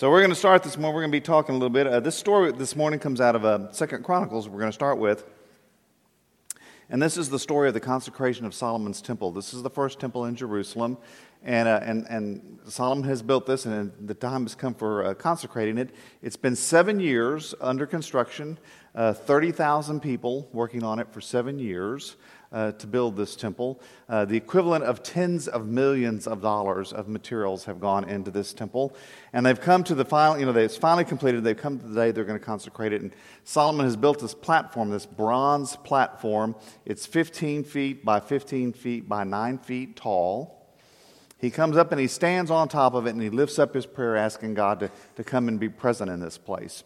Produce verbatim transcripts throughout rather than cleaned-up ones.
So we're going to start this morning. We're going to be talking a little bit. Uh, this story this morning comes out of uh, Second Chronicles. We're going to start with. And this is the story of the consecration of Solomon's temple. This is the first temple in Jerusalem. And uh, and, and Solomon has built this, and the time has come for uh, consecrating it. It's been seven years under construction, uh, thirty thousand people working on it for seven years uh, to build this temple. Uh, the equivalent of tens of millions of dollars of materials have gone into this temple. And they've come to the final, you know, it's finally completed. They've come to the day they're going to consecrate it. And Solomon has built this platform, this bronze platform. It's fifteen feet by fifteen feet by nine feet tall. He comes up and he stands on top of it and he lifts up his prayer asking God to, to come and be present in this place.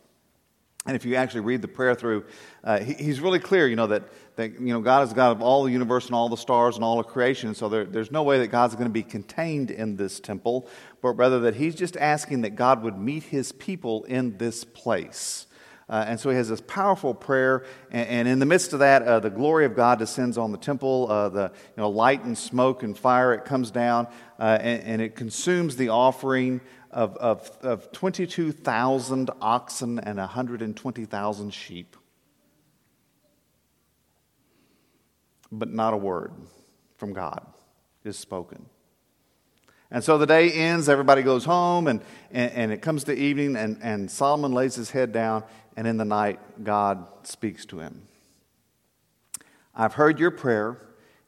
And if you actually read the prayer through, uh, he, he's really clear, you know, that, that you know God is God of all the universe and all the stars and all of creation, so there, there's no way that God's going to be contained in this temple, but rather that he's just asking that God would meet his people in this place. Uh, and so he has this powerful prayer, and, and in the midst of that, uh, the glory of God descends on the temple, uh, the you know, light and smoke and fire, it comes down, uh, and, and it consumes the offering of, of, of twenty-two thousand oxen and one hundred twenty thousand sheep. But not a word from God is spoken. And so the day ends, everybody goes home, and, and, and it comes to evening, and, and Solomon lays his head down, and in the night, God speaks to him. I've heard your prayer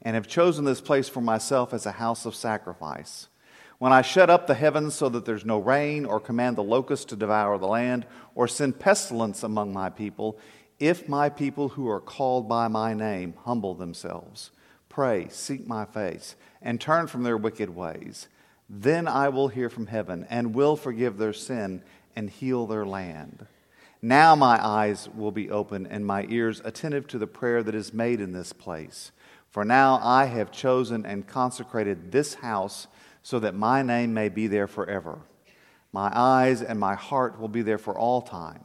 and have chosen this place for myself as a house of sacrifice. When I shut up the heavens so that there's no rain, or command the locusts to devour the land, or send pestilence among my people, if my people who are called by my name humble themselves, pray, seek my face, and turn from their wicked ways, then I will hear from heaven and will forgive their sin and heal their land. Now my eyes will be open and my ears attentive to the prayer that is made in this place. For now I have chosen and consecrated this house so that my name may be there forever. My eyes and my heart will be there for all time.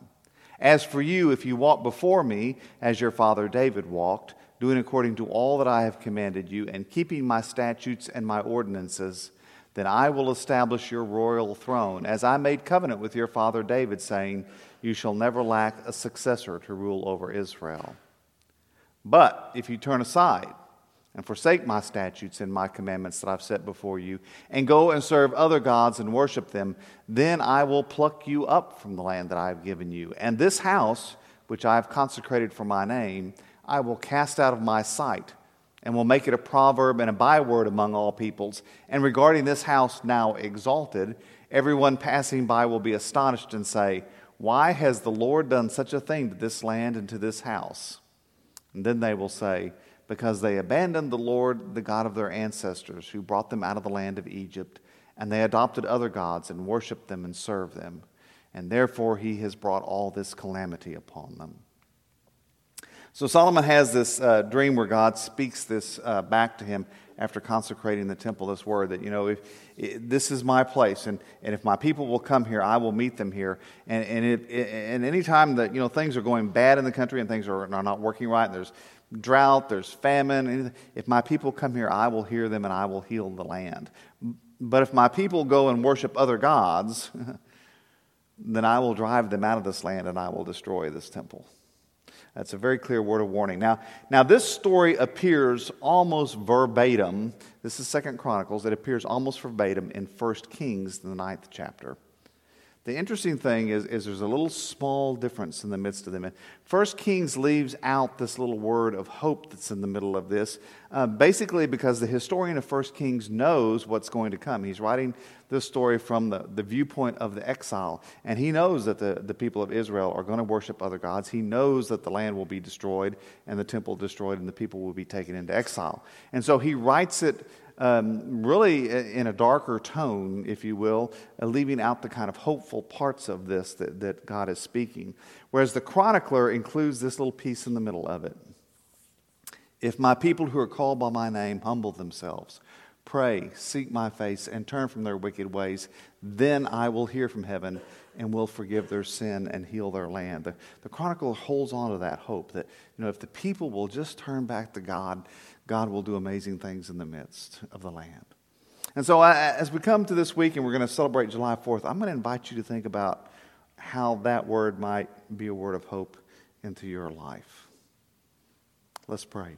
As for you, if you walk before me as your father David walked, doing according to all that I have commanded you and keeping my statutes and my ordinances, then I will establish your royal throne, as I made covenant with your father David, saying, you shall never lack a successor to rule over Israel. But if you turn aside and forsake my statutes and my commandments that I've set before you, and go and serve other gods and worship them, then I will pluck you up from the land that I have given you. And this house, which I have consecrated for my name, I will cast out of my sight, and will make it a proverb and a byword among all peoples. And regarding this house now exalted, everyone passing by will be astonished and say, why has the Lord done such a thing to this land and to this house? And then they will say, because they abandoned the Lord, the God of their ancestors, who brought them out of the land of Egypt, and they adopted other gods and worshiped them and served them. And therefore he has brought all this calamity upon them. So Solomon has this uh, dream where God speaks this uh, back to him after consecrating the temple, this word that, you know, if, if this is my place, and, and if my people will come here, I will meet them here. And and, if, and any time that, you know, things are going bad in the country and things are, are not working right, and there's drought, there's famine, anything, if my people come here, I will hear them and I will heal the land. But if my people go and worship other gods, then I will drive them out of this land and I will destroy this temple. That's a very clear word of warning. Now, now this story appears almost verbatim. This is Second Chronicles. It appears almost verbatim in First Kings, the ninth chapter. The interesting thing is, is there's a little small difference in the midst of them. And First Kings leaves out this little word of hope that's in the middle of this, uh, basically because the historian of First Kings knows what's going to come. He's writing this story from the, the viewpoint of the exile, and he knows that the, the people of Israel are going to worship other gods. He knows that the land will be destroyed and the temple destroyed and the people will be taken into exile. And so he writes it Um, really in a darker tone, if you will, uh, leaving out the kind of hopeful parts of this that, that God is speaking. Whereas the chronicler includes this little piece in the middle of it. If my people who are called by my name humble themselves, pray, seek my face, and turn from their wicked ways, then I will hear from heaven and will forgive their sin and heal their land. The, the chronicler holds on to that hope that, you know, if the people will just turn back to God, God will do amazing things in the midst of the land. And so I, as we come to this week and we're going to celebrate July fourth, I'm going to invite you to think about how that word might be a word of hope into your life. Let's pray.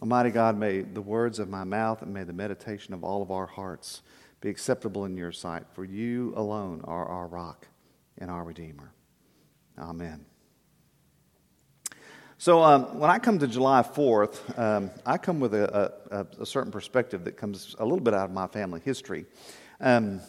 Almighty God, may the words of my mouth and may the meditation of all of our hearts be acceptable in your sight, for you alone are our rock and our Redeemer. Amen. So um, when I come to July fourth, um, I come with a, a, a certain perspective that comes a little bit out of my family history. Um,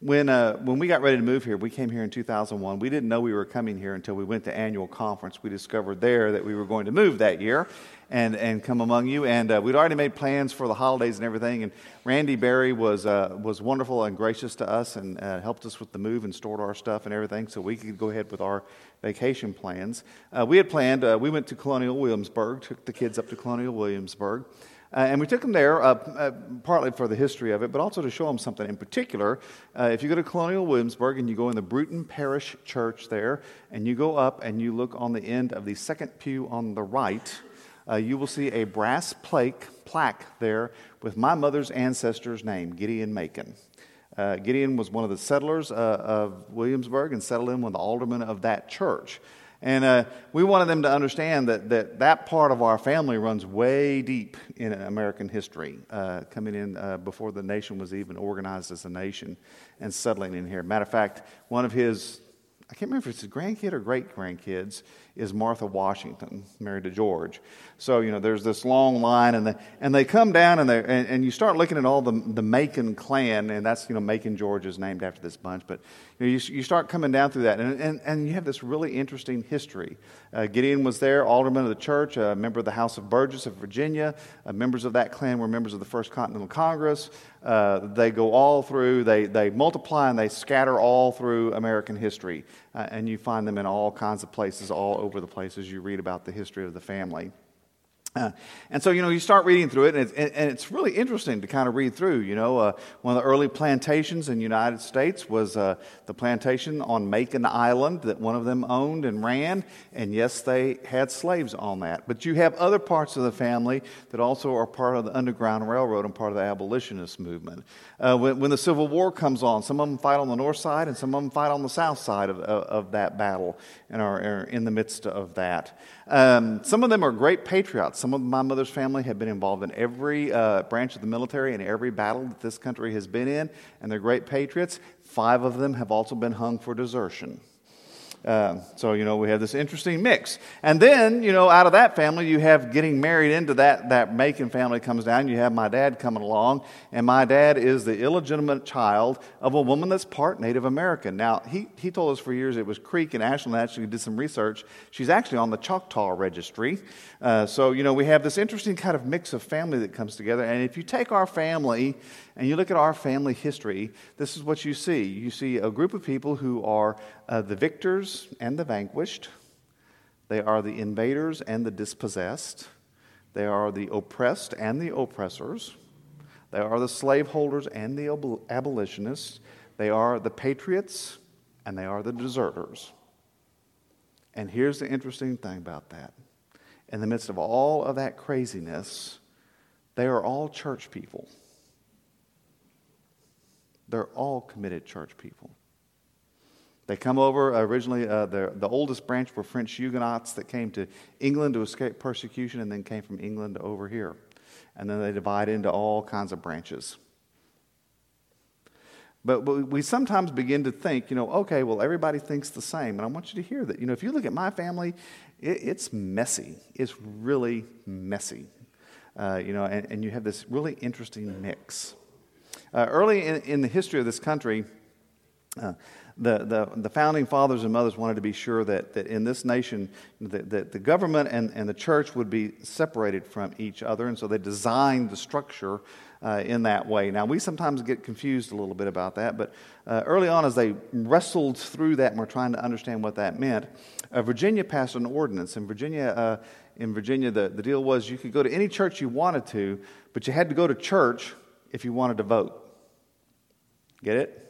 when uh, when we got ready to move here, we came here in two thousand one. We didn't know we were coming here until we went to annual conference. We discovered there that we were going to move that year and, and come among you. And uh, we'd already made plans for the holidays and everything. And Randy Berry was uh, was wonderful and gracious to us and uh, helped us with the move and stored our stuff and everything so we could go ahead with our vacation plans. Uh, we had planned, uh, we went to Colonial Williamsburg, took the kids up to Colonial Williamsburg, uh, and we took them there uh, uh, partly for the history of it, but also to show them something in particular. Uh, if you go to Colonial Williamsburg and you go in the Bruton Parish Church there, and you go up and you look on the end of the second pew on the right, uh, you will see a brass plaque, plaque there with my mother's ancestor's name, Gideon Macon. Uh, Gideon was one of the settlers uh, of Williamsburg and settled in with the alderman of that church. And uh, we wanted them to understand that, that that part of our family runs way deep in American history, uh, coming in uh, before the nation was even organized as a nation and settling in here. Matter of fact, one of his, I can't remember if it's his grandkid or great-grandkids, is Martha Washington, married to George. So, you know, there's this long line, and the, and they come down, and, and and you start looking at all the the Macon clan, and that's, you know, Macon, George is named after this bunch, but you know, you, you start coming down through that, and, and, and you have this really interesting history. Uh, Gideon was there, alderman of the church, a member of the House of Burgesses of Virginia. Uh, members of that clan were members of the First Continental Congress. Uh, they go all through, they, they multiply, and they scatter all through American history, uh, and you find them in all kinds of places all over. over the places you read about the history of the family. Uh, and so, you know, you start reading through it, and it's, and, and it's really interesting to kind of read through. You know, uh, one of the early plantations in the United States was uh, the plantation on Macon Island that one of them owned and ran, and yes, they had slaves on that. But you have other parts of the family that also are part of the Underground Railroad and part of the abolitionist movement. Uh, when, when the Civil War comes on, some of them fight on the north side, and some of them fight on the south side of, of, of that battle and are, are in the midst of that. Um, some of them are great patriots. Some of my mother's family have been involved in every uh, branch of the military and every battle that this country has been in, and they're great patriots. Five of them have also been hung for desertion. Uh, so, you know, we have this interesting mix. And then, you know, out of that family, you have getting married into that, that Macon family comes down. You have my dad coming along, and my dad is the illegitimate child of a woman that's part Native American. Now, he, he told us for years it was Creek in Ashland. Actually did some research. She's actually on the Choctaw registry. Uh, so, you know, we have this interesting kind of mix of family that comes together. And if you take our family and you look at our family history, this is what you see. You see a group of people who are uh, the victors and the vanquished. They are the invaders and the dispossessed. They are the oppressed and the oppressors. They are the slaveholders and the abol- abolitionists. They are the patriots and they are the deserters. And here's the interesting thing about that. In the midst of all of that craziness, they are all church people. They're all committed church people. They come over originally, uh, the, the oldest branch were French Huguenots that came to England to escape persecution and then came from England over here. And then they divide into all kinds of branches. But we sometimes begin to think, you know, okay, well, everybody thinks the same. And I want you to hear that. You know, if you look at my family, it, it's messy. It's really messy. Uh, you know, and, and you have this really interesting mix. Uh, early in, in the history of this country, uh, the, the the founding fathers and mothers wanted to be sure that, that in this nation, that, that the government and, and the church would be separated from each other, and so they designed the structure uh, in that way. Now, we sometimes get confused a little bit about that, but uh, early on as they wrestled through that and were trying to understand what that meant, uh, Virginia passed an ordinance, and Virginia... Uh, in Virginia, the, the deal was you could go to any church you wanted to, but you had to go to church if you wanted to vote. Get it?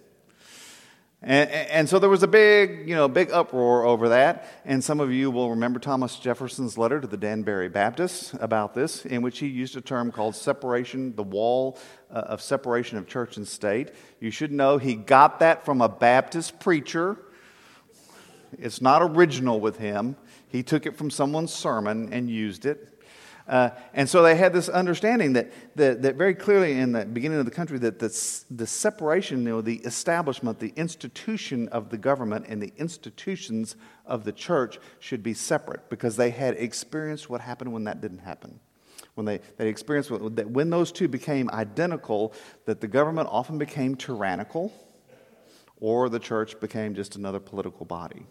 And, and so there was a big, you know, big uproar over that. And some of you will remember Thomas Jefferson's letter to the Danbury Baptists about this, in which he used a term called separation, the wall uh, of separation of church and state. You should know he got that from a Baptist preacher. It's not original with him. He took it from someone's sermon and used it. Uh, and so they had this understanding that, that that very clearly in the beginning of the country that the, the separation, you know, the establishment, the institution of the government and the institutions of the church should be separate, because they had experienced what happened when that didn't happen. When they, they experienced what, that when those two became identical, that the government often became tyrannical or the church became just another political body.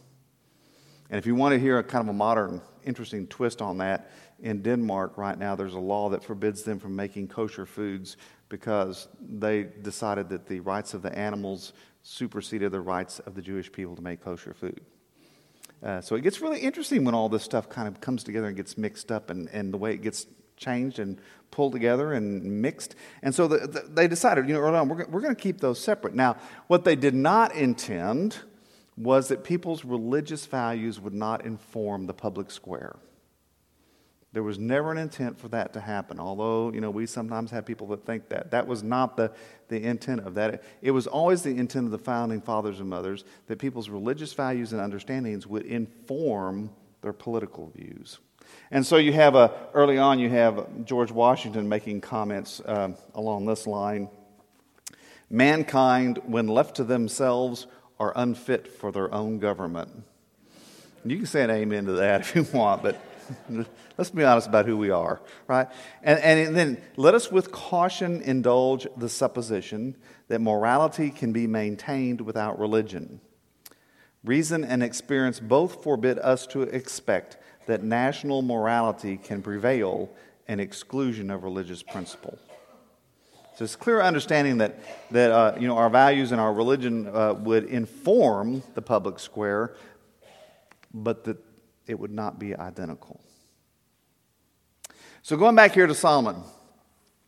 And if you want to hear a kind of a modern, interesting twist on that, in Denmark right now, there's a law that forbids them from making kosher foods because they decided that the rights of the animals superseded the rights of the Jewish people to make kosher food. Uh, so it gets really interesting when all this stuff kind of comes together and gets mixed up, and, and the way it gets changed and pulled together and mixed. And so the, the, they decided, you know, early on, we're, we're going to keep those separate. Now, what they did not intend was that people's religious values would not inform the public square. There was never an intent for that to happen, although, you know, we sometimes have people that think that. That was not the, the intent of that. It was always the intent of the founding fathers and mothers that people's religious values and understandings would inform their political views. And so you have, a, early on, you have George Washington making comments um, along this line. Mankind, when left to themselves, are unfit for their own government. You can say an amen to that if you want, but... let's be honest about who we are, right? And, and then let us with caution indulge the supposition that morality can be maintained without religion. Reason and experience both forbid us to expect that national morality can prevail in exclusion of religious principle. So it's clear understanding that that uh, you know, our values and our religion uh, would inform the public square, but that it would not be identical. So going back here to Solomon,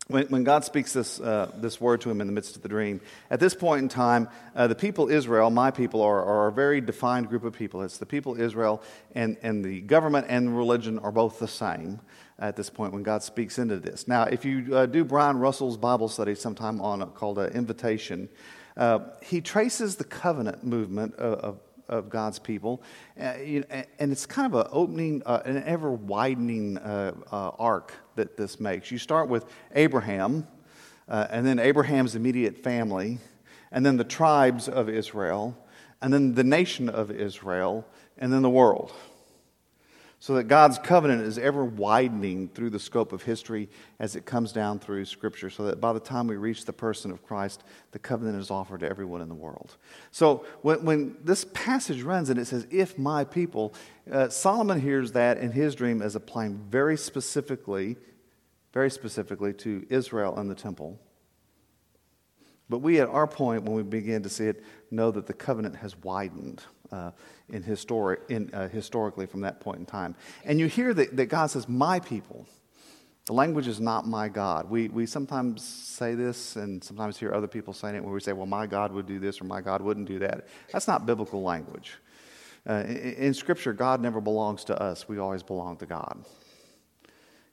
when, when God speaks this uh, this word to him in the midst of the dream, at this point in time, uh, the people Israel, my people, are, are a very defined group of people. It's the people Israel, and, and the government and religion are both the same at this point when God speaks into this. Now, if you uh, do Brian Russell's Bible study sometime on a, called uh, Invitation, uh, he traces the covenant movement of, of of God's people, uh, you know, and it's kind of an opening, uh, an ever widening uh, uh, arc that this makes. You start with Abraham, uh, and then Abraham's immediate family, and then the tribes of Israel, and then the nation of Israel, and then the world. So that God's covenant is ever widening through the scope of history as it comes down through Scripture, so that by the time we reach the person of Christ, the covenant is offered to everyone in the world. So when, when this passage runs and it says, if my people, uh, Solomon hears that in his dream as applying very specifically, very specifically to Israel and the temple. But we at our point, when we begin to see it, know that the covenant has widened Uh, in historic, in uh, historically from that point in time. And you hear that, that God says, my people. The language is not my God. We we sometimes say this and sometimes hear other people saying it where we say, well, my God would do this or my God wouldn't do that. That's not biblical language. Uh, in, in Scripture, God never belongs to us. We always belong to God.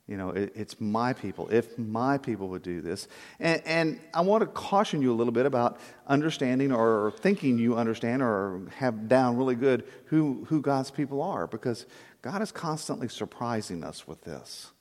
You know, it, it's my people. If my people would do this. And, and I want to caution you a little bit about understanding or thinking you understand or have down really good who, who God's people are, because God is constantly surprising us with this.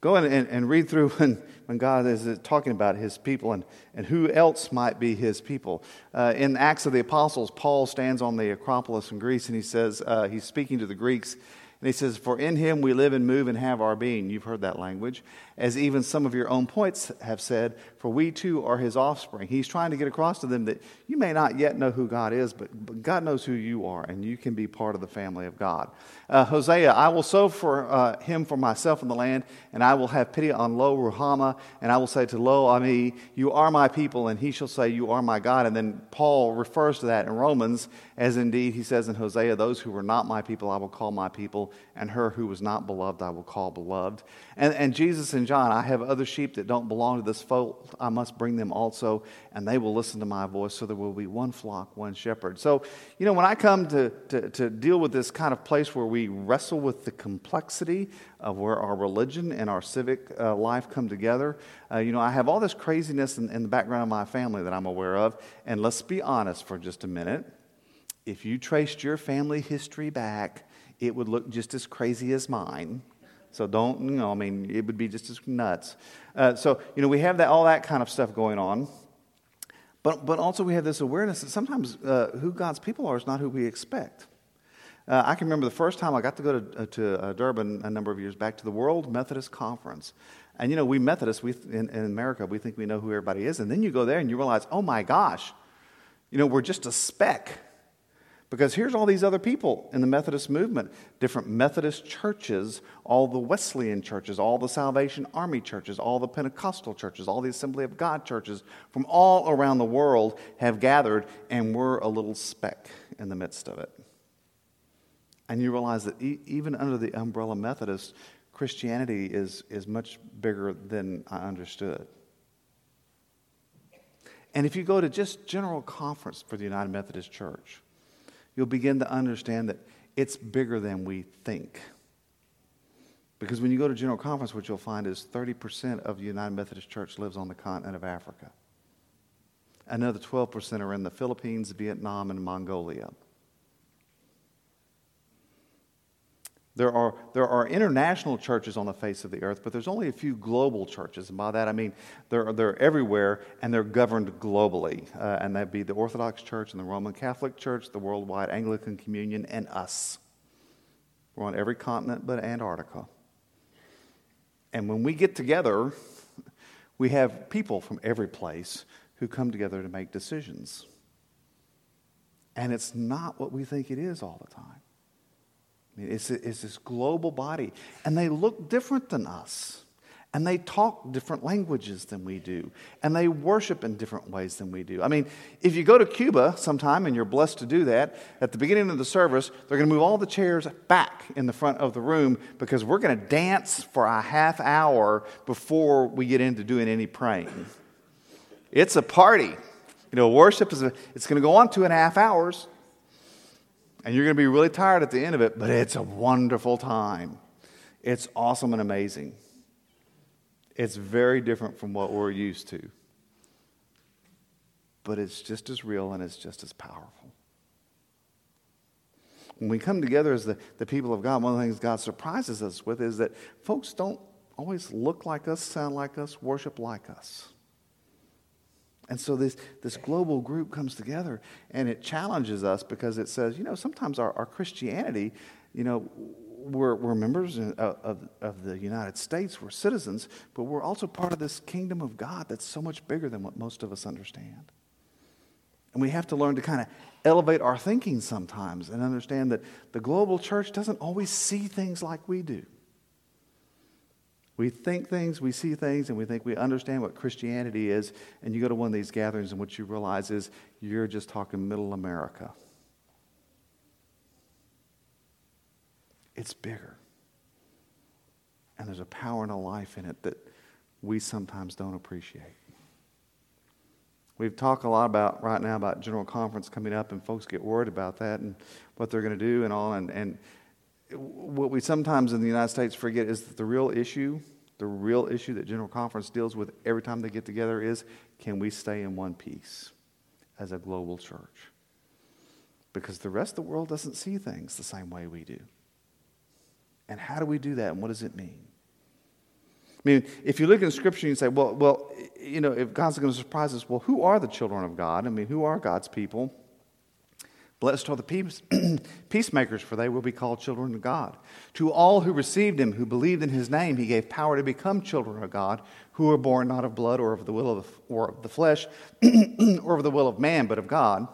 Go in and, and read through when, when God is talking about his people and, and who else might be his people. Uh, in Acts of the Apostles, Paul stands on the Acropolis in Greece, and he says, uh, he's speaking to the Greeks, and he says, for in him we live and move and have our being. You've heard that language. As even some of your own poets have said, for we too are his offspring. He's trying to get across to them that you may not yet know who God is, but, but God knows who you are, and you can be part of the family of God. Uh, Hosea, I will sow for uh, him for myself in the land, and I will have pity on Lo Ruhamah, and I will say to Lo Ami, you are my people, and he shall say, you are my God. And then Paul refers to that in Romans, as indeed he says in Hosea, those who were not my people I will call my people, and her who was not beloved I will call beloved. And, and Jesus in John, I have other sheep that don't belong to this fold. I must bring them also, and they will listen to my voice. So there will be one flock, one shepherd. So, you know, when I come to, to, to deal with this kind of place where we wrestle with the complexity of where our religion and our civic uh, life come together, uh, you know, I have all this craziness in, in the background of my family that I'm aware of. And let's be honest for just a minute. If you traced your family history back, it would look just as crazy as mine. So don't, you know, I mean, it would be just as nuts. Uh, so, you know, we have that all that kind of stuff going on. But but also we have this awareness that sometimes uh, who God's people are is not who we expect. Uh, I can remember the first time I got to go to, uh, to uh, Durban a number of years back to the World Methodist Conference. And, you know, we Methodists, we in, in America, we think we know who everybody is. And then you go there and you realize, oh, my gosh, you know, we're just a speck. Because here's all these other people in the Methodist movement, different Methodist churches, all the Wesleyan churches, all the Salvation Army churches, all the Pentecostal churches, all the Assembly of God churches from all around the world have gathered, and we're a little speck in the midst of it. And you realize that e- even under the umbrella Methodist, Christianity is, is much bigger than I understood. And if you go to just General Conference for the United Methodist Church, you'll begin to understand that it's bigger than we think. Because when you go to General Conference, what you'll find is thirty percent of the United Methodist Church lives on the continent of Africa. Another twelve percent are in the Philippines, Vietnam, and Mongolia. There are there are international churches on the face of the earth, but there's only a few global churches. And by that, I mean they're, they're everywhere, and they're governed globally. Uh, and that'd be the Orthodox Church and the Roman Catholic Church, the Worldwide Anglican Communion, and us. We're on every continent but Antarctica. And when we get together, we have people from every place who come together to make decisions. And it's not what we think it is all the time. I mean, it's, it's this global body, and they look different than us, and they talk different languages than we do, and they worship in different ways than we do. I mean, if you go to Cuba sometime, and you're blessed to do that, at the beginning of the service, they're going to move all the chairs back in the front of the room because we're going to dance for a half hour before we get into doing any praying. It's a party. You know, worship, is a, it's going to go on two and a half hours. And you're going to be really tired at the end of it, but it's a wonderful time. It's awesome and amazing. It's very different from what we're used to. But it's just as real and it's just as powerful. When we come together as the, the people of God, one of the things God surprises us with is that folks don't always look like us, sound like us, worship like us. And so this, this global group comes together, and it challenges us because it says, you know, sometimes our, our Christianity, you know, we're, we're members of, of, of the United States, we're citizens, but we're also part of this kingdom of God that's so much bigger than what most of us understand. And we have to learn to kind of elevate our thinking sometimes and understand that the global church doesn't always see things like we do. We think things, we see things, and we think we understand what Christianity is. And you go to one of these gatherings, and what you realize is you're just talking middle America. It's bigger. And there's a power and a life in it that we sometimes don't appreciate. We've talked a lot about right now about General Conference coming up, and folks get worried about that and what they're going to do and all. And, and what we sometimes in the United States forget is that the real issue The real issue that General Conference deals with every time they get together is, can we stay in one piece as a global church? Because the rest of the world doesn't see things the same way we do. And how do we do that, and what does it mean? I mean, if you look in Scripture, you say, well, well, you know, if God's going to surprise us, well, who are the children of God? I mean, who are God's people? Blessed are the peace, peacemakers, for they will be called children of God. To all who received him, who believed in his name, he gave power to become children of God, who were born not of blood or of the will of the, or of the flesh or of the will of man, but of God.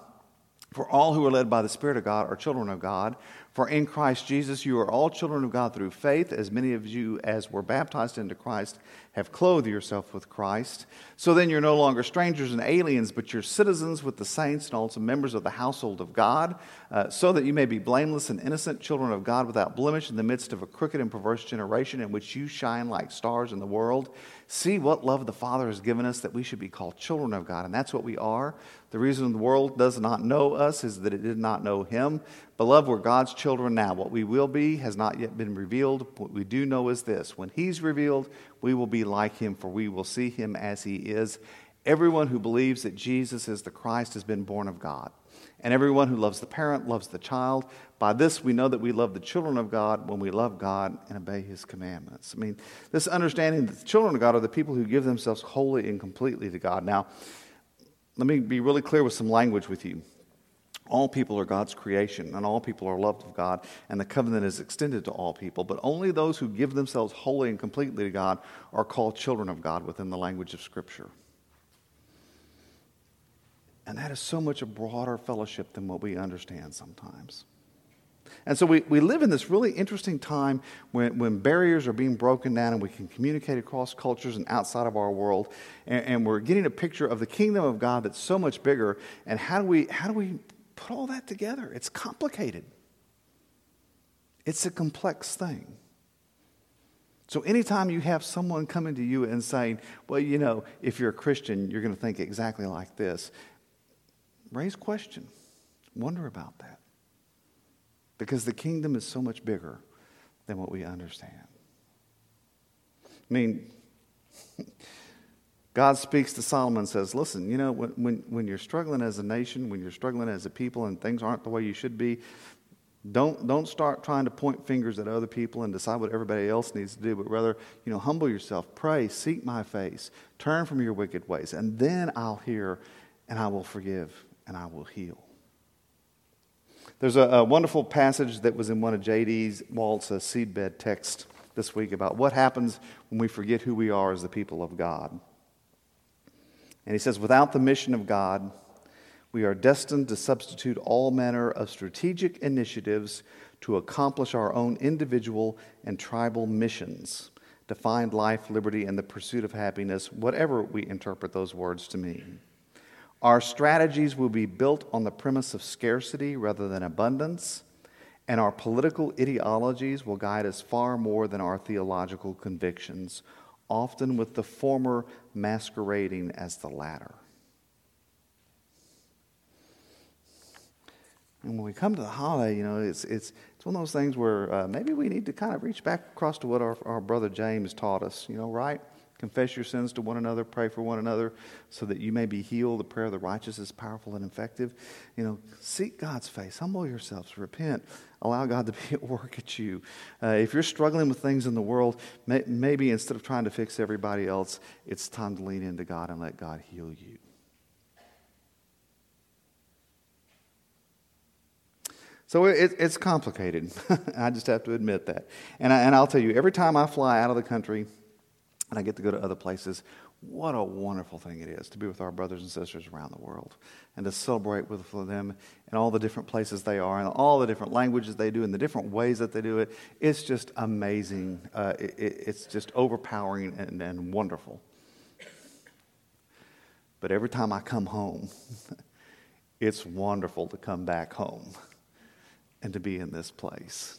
For all who are led by the Spirit of God are children of God. For in Christ Jesus you are all children of God through faith. As many of you as were baptized into Christ have clothed yourself with Christ. So then you're no longer strangers and aliens, but you're citizens with the saints and also members of the household of God, uh, so that you may be blameless and innocent, children of God without blemish in the midst of a crooked and perverse generation in which you shine like stars in the world. See what love the Father has given us, that we should be called children of God. And that's what we are. The reason the world does not know us is that it did not know him. Beloved, we're God's children now. What we will be has not yet been revealed. What we do know is this: when he's revealed, we will be like him, for we will see him as he is. Everyone who believes that Jesus is the Christ has been born of God. And everyone who loves the parent loves the child. By this we know that we love the children of God, when we love God and obey his commandments. I mean, this understanding that the children of God are the people who give themselves wholly and completely to God. Now, let me be really clear with some language with you. All people are God's creation, and all people are loved of God, and the covenant is extended to all people. But only those who give themselves wholly and completely to God are called children of God within the language of Scripture. And that is so much a broader fellowship than what we understand sometimes. And so we, we live in this really interesting time when, when barriers are being broken down and we can communicate across cultures and outside of our world. And, and we're getting a picture of the kingdom of God that's so much bigger. And how do we how do we put all that together? It's complicated. It's a complex thing. So anytime you have someone coming to you and saying, well, you know, if you're a Christian, you're going to think exactly like this, raise question. Wonder about that. Because the kingdom is so much bigger than what we understand. I mean, God speaks to Solomon and says, listen, you know, when, when, when you're struggling as a nation, when you're struggling as a people and things aren't the way you should be, don't don't start trying to point fingers at other people and decide what everybody else needs to do, but rather, you know, humble yourself, pray, seek my face, turn from your wicked ways, and then I'll hear and I will forgive, and I will heal. There's a, a wonderful passage that was in one of J D Walt's uh, seedbed texts this week about what happens when we forget who we are as the people of God. And he says, without the mission of God, we are destined to substitute all manner of strategic initiatives to accomplish our own individual and tribal missions, to find life, liberty, and the pursuit of happiness, whatever we interpret those words to mean. Our strategies will be built on the premise of scarcity rather than abundance, and our political ideologies will guide us far more than our theological convictions, often with the former masquerading as the latter. And when we come to the holiday, you know, it's it's it's one of those things where uh, maybe we need to kind of reach back across to what our, our brother James taught us, you know, right? Confess your sins to one another, pray for one another, so that you may be healed. The prayer of the righteous is powerful and effective. You know, seek God's face, humble yourselves, repent, allow God to be at work at you. Uh, if you're struggling with things in the world, may, maybe instead of trying to fix everybody else, it's time to lean into God and let God heal you. So it, it's complicated. I just have to admit that. And, I, and I'll tell you, every time I fly out of the country, and I get to go to other places, what a wonderful thing it is to be with our brothers and sisters around the world and to celebrate with them in all the different places they are and all the different languages they do and the different ways that they do it. It's just amazing. Uh, it, it's just overpowering and, and wonderful. But every time I come home, it's wonderful to come back home and to be in this place.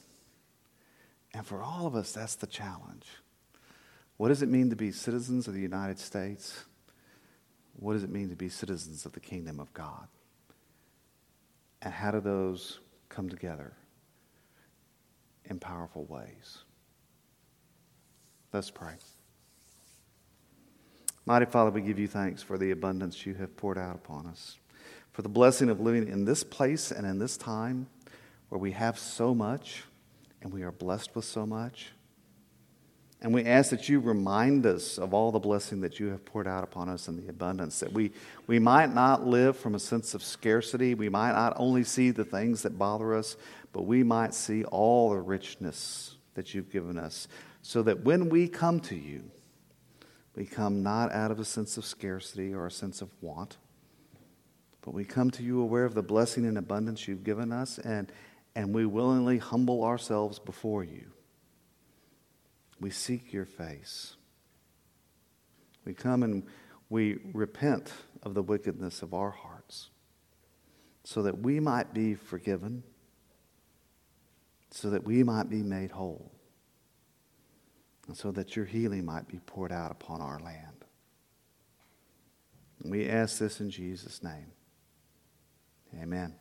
And for all of us, that's the challenge. What does it mean to be citizens of the United States? What does it mean to be citizens of the kingdom of God? And how do those come together in powerful ways? Let's pray. Mighty Father, we give you thanks for the abundance you have poured out upon us, for the blessing of living in this place and in this time where we have so much and we are blessed with so much. And we ask that you remind us of all the blessing that you have poured out upon us and the abundance, that we, we might not live from a sense of scarcity. We might not only see the things that bother us, but we might see all the richness that you've given us, so that when we come to you, we come not out of a sense of scarcity or a sense of want, but we come to you aware of the blessing and abundance you've given us and and we willingly humble ourselves before you. We seek your face. We come and we repent of the wickedness of our hearts so that we might be forgiven, so that we might be made whole, and so that your healing might be poured out upon our land. And we ask this in Jesus' name. Amen.